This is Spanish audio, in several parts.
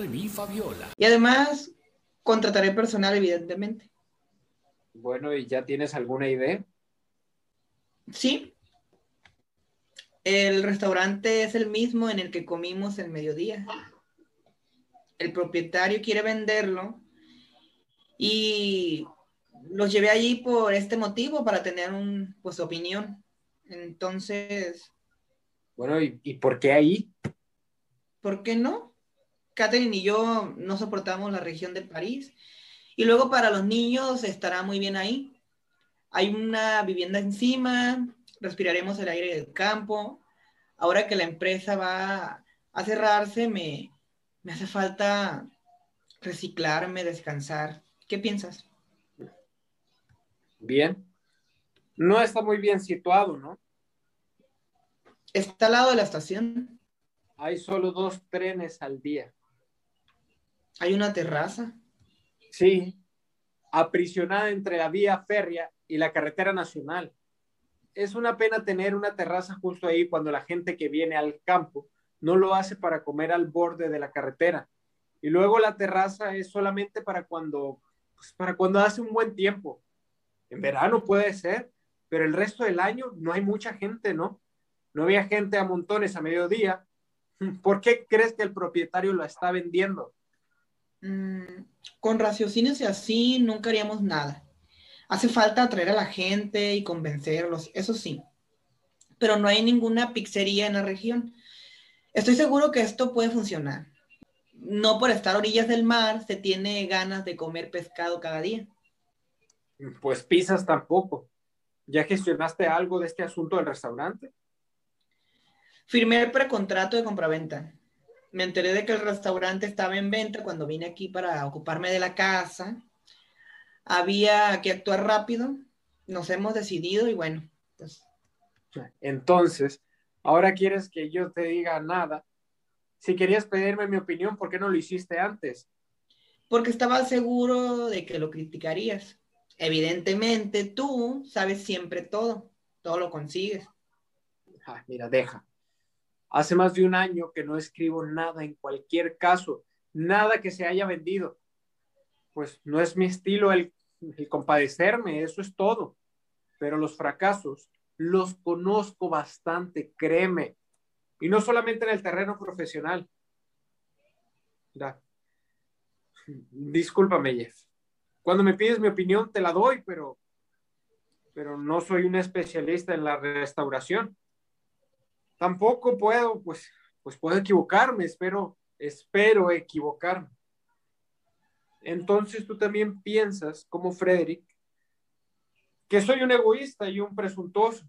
Remy Fabiola. Y además, contrataré personal, evidentemente. Bueno, ¿y ya tienes alguna idea? Sí. El restaurante es el mismo en el que comimos el mediodía. El propietario quiere venderlo y los llevé allí por este motivo, para tener pues, opinión. Entonces... Bueno, ¿y por qué ahí? ¿Por qué no? Catherine y yo no soportamos la región de París. Y luego para los niños estará muy bien ahí. Hay una vivienda encima, respiraremos el aire del campo. Ahora que la empresa va a cerrarse, me hace falta reciclarme, descansar. ¿Qué piensas? Bien. No está muy bien situado, ¿no? Está al lado de la estación. Hay solo 2 trenes al día. ¿Hay una terraza? Sí, aprisionada entre la vía férrea y la carretera nacional. Es una pena tener una terraza justo ahí cuando la gente que viene al campo no lo hace para comer al borde de la carretera. Y luego la terraza es solamente para cuando hace un buen tiempo. En verano puede ser, pero el resto del año no hay mucha gente, ¿no? No había gente a montones a mediodía. ¿Por qué crees que el propietario lo está vendiendo? Con raciocinios y así nunca haríamos nada. Hace falta atraer a la gente y convencerlos, eso sí. Pero no hay ninguna pizzería en la región. Estoy seguro que esto puede funcionar. No por estar a orillas del mar se tiene ganas de comer pescado cada día. Pues pizzas tampoco. ¿Ya gestionaste algo de este asunto del restaurante? Firmé el precontrato de compraventa. Me enteré de que el restaurante estaba en venta cuando vine aquí para ocuparme de la casa. Había que actuar rápido. Nos hemos decidido y bueno. Pues. Entonces, ¿ahora quieres que yo te diga nada? Si querías pedirme mi opinión, ¿por qué no lo hiciste antes? Porque estaba seguro de que lo criticarías. Evidentemente, tú sabes siempre todo. Todo lo consigues. Ah, mira, deja. Hace más de 1 año que no escribo nada, en cualquier caso, nada que se haya vendido. Pues no es mi estilo el compadecerme, eso es todo. Pero los fracasos los conozco bastante, créeme. Y no solamente en el terreno profesional. Mira. Discúlpame, Jeff. Cuando me pides mi opinión te la doy, pero no soy un especialista en la restauración. Tampoco puedo, pues puedo equivocarme, espero equivocarme. Entonces tú también piensas, como Frederick, que soy un egoísta y un presuntuoso.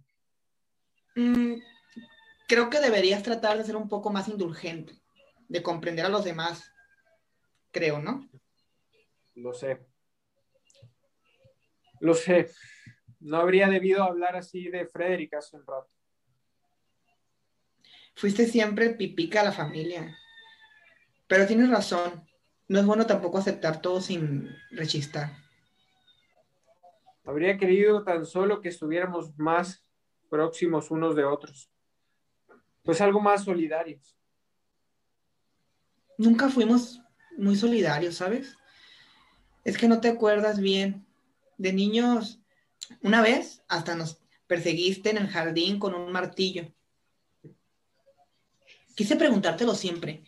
Creo que deberías tratar de ser un poco más indulgente, de comprender a los demás, creo, ¿no? Lo sé. No habría debido hablar así de Frederick hace un rato. Fuiste siempre pipica a la familia. Pero tienes razón. No es bueno tampoco aceptar todo sin rechistar. Habría querido tan solo que estuviéramos más próximos unos de otros. Pues algo más solidarios. Nunca fuimos muy solidarios, ¿sabes? Es que no te acuerdas bien. De niños, una vez hasta nos perseguiste en el jardín con un martillo. Quise preguntártelo siempre.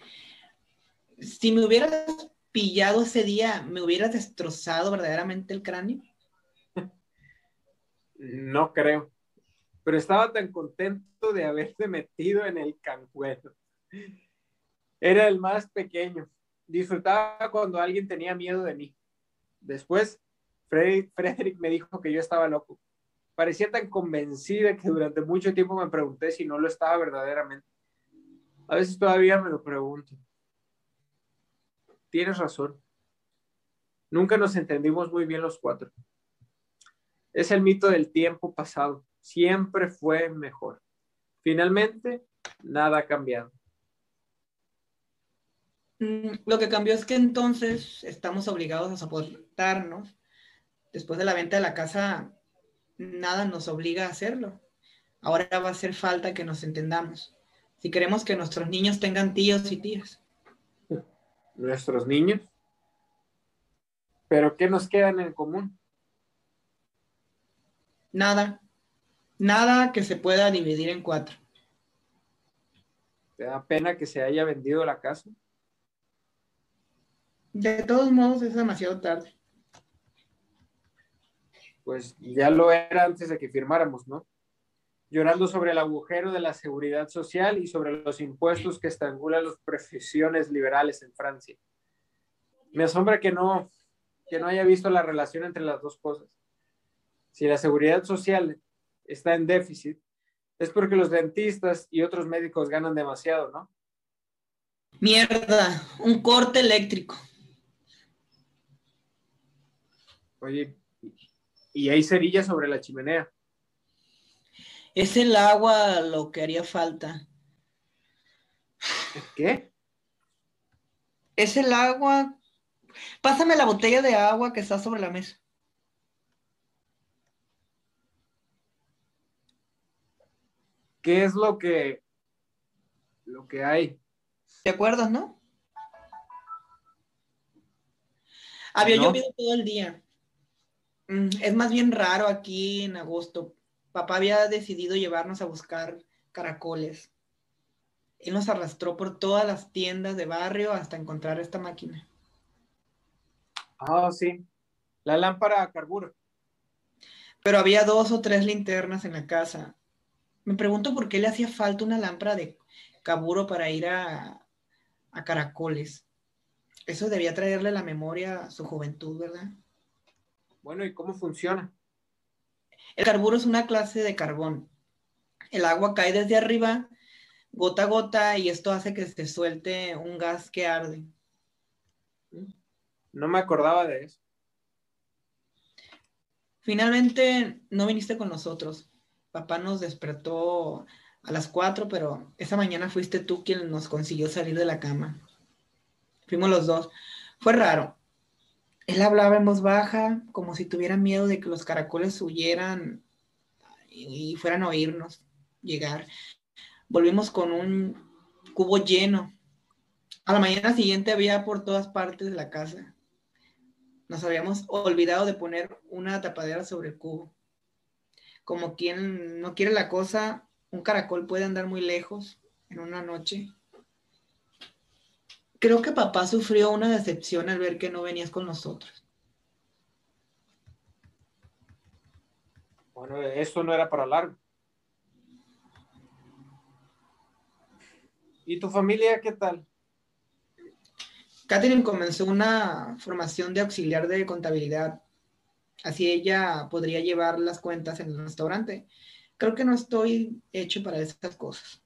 Si me hubieras pillado ese día, ¿me hubieras destrozado verdaderamente el cráneo? No creo. Pero estaba tan contento de haberte metido en el cancuero. Era el más pequeño. Disfrutaba cuando alguien tenía miedo de mí. Después, Frederick me dijo que yo estaba loco. Parecía tan convencida que durante mucho tiempo me pregunté si no lo estaba verdaderamente. A veces todavía me lo pregunto. Tienes razón. Nunca nos entendimos muy bien los 4. Es el mito del tiempo pasado. Siempre fue mejor. Finalmente, nada ha cambiado. Lo que cambió es que entonces estamos obligados a soportarnos. Después de la venta de la casa, nada nos obliga a hacerlo. Ahora va a hacer falta que nos entendamos. Si queremos que nuestros niños tengan tíos y tías. nuestros niños. ¿Pero qué nos quedan en común? Nada. Nada que se pueda dividir en cuatro. ¿Te da pena que se haya vendido la casa? De todos modos, es demasiado tarde. Pues ya lo era antes de que firmáramos, ¿no? Llorando sobre el agujero de la seguridad social y sobre los impuestos que estrangulan las profesiones liberales en Francia. Me asombra que no haya visto la relación entre las dos cosas. Si la seguridad social está en déficit, es porque los dentistas y otros médicos ganan demasiado, ¿no? Mierda, un corte eléctrico. Oye, y hay cerillas sobre la chimenea. Es el agua lo que haría falta. ¿Qué? Es el agua. Pásame la botella de agua que está sobre la mesa. ¿Qué es lo que hay? ¿Te acuerdas, no? Había llovido todo el día. Es más bien raro aquí en agosto. Papá había decidido llevarnos a buscar caracoles. Él nos arrastró por todas las tiendas de barrio hasta encontrar esta máquina. Ah, sí. La lámpara a carburo. Pero había 2 o 3 linternas en la casa. Me pregunto por qué le hacía falta una lámpara de carburo para ir a caracoles. Eso debía traerle la memoria a su juventud, ¿verdad? Bueno, ¿y cómo funciona? El carburo es una clase de carbón. El agua cae desde arriba, gota a gota, y esto hace que se suelte un gas que arde. No me acordaba de eso. Finalmente, no viniste con nosotros. Papá nos despertó a las 4, pero esa mañana fuiste tú quien nos consiguió salir de la cama. Fuimos los dos. Fue raro. Él hablaba en voz baja, como si tuviera miedo de que los caracoles huyeran y fueran a oírnos llegar. Volvimos con un cubo lleno. A la mañana siguiente había por todas partes de la casa. Nos habíamos olvidado de poner una tapadera sobre el cubo. Como quien no quiere la cosa, un caracol puede andar muy lejos en una noche. Creo que papá sufrió una decepción al ver que no venías con nosotros. Bueno, eso no era para largo. ¿Y tu familia qué tal? Catherine comenzó una formación de auxiliar de contabilidad. Así ella podría llevar las cuentas en el restaurante. Creo que no estoy hecho para esas cosas.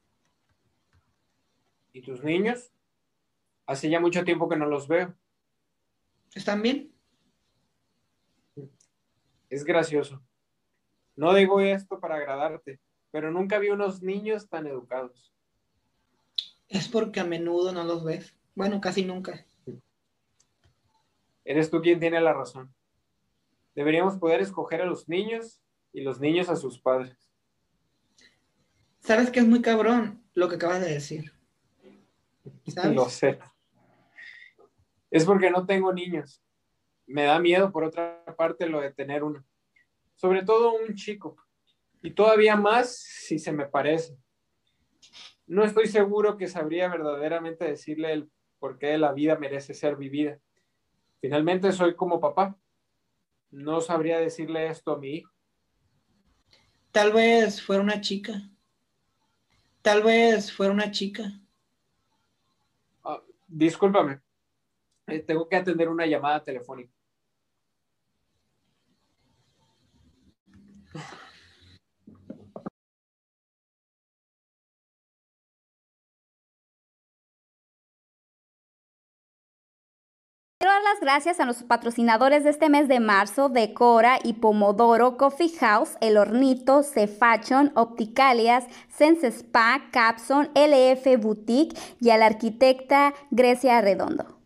¿Y tus niños? Hace ya mucho tiempo que no los veo. ¿Están bien? Es gracioso. No digo esto para agradarte, pero nunca vi unos niños tan educados. Es porque a menudo no los ves. Bueno, casi nunca. Eres tú quien tiene la razón. Deberíamos poder escoger a los niños y los niños a sus padres. Sabes que es muy cabrón lo que acabas de decir. ¿Sabes? Lo sé. Es porque no tengo niños. Me da miedo, por otra parte, lo de tener uno. Sobre todo un chico. Y todavía más si se me parece. No estoy seguro que sabría verdaderamente decirle el por qué la vida merece ser vivida. Finalmente soy como papá. No sabría decirle esto a mi hijo. Tal vez fuera una chica. Tal vez fuera una chica. Discúlpame. Tengo que atender una llamada telefónica. Quiero dar las gracias a nuestros patrocinadores de este mes de marzo, Decora y Pomodoro, Coffee House, El Hornito, Cefachon, Opticalias, Sense Spa, Capson, LF Boutique y a la arquitecta Grecia Redondo.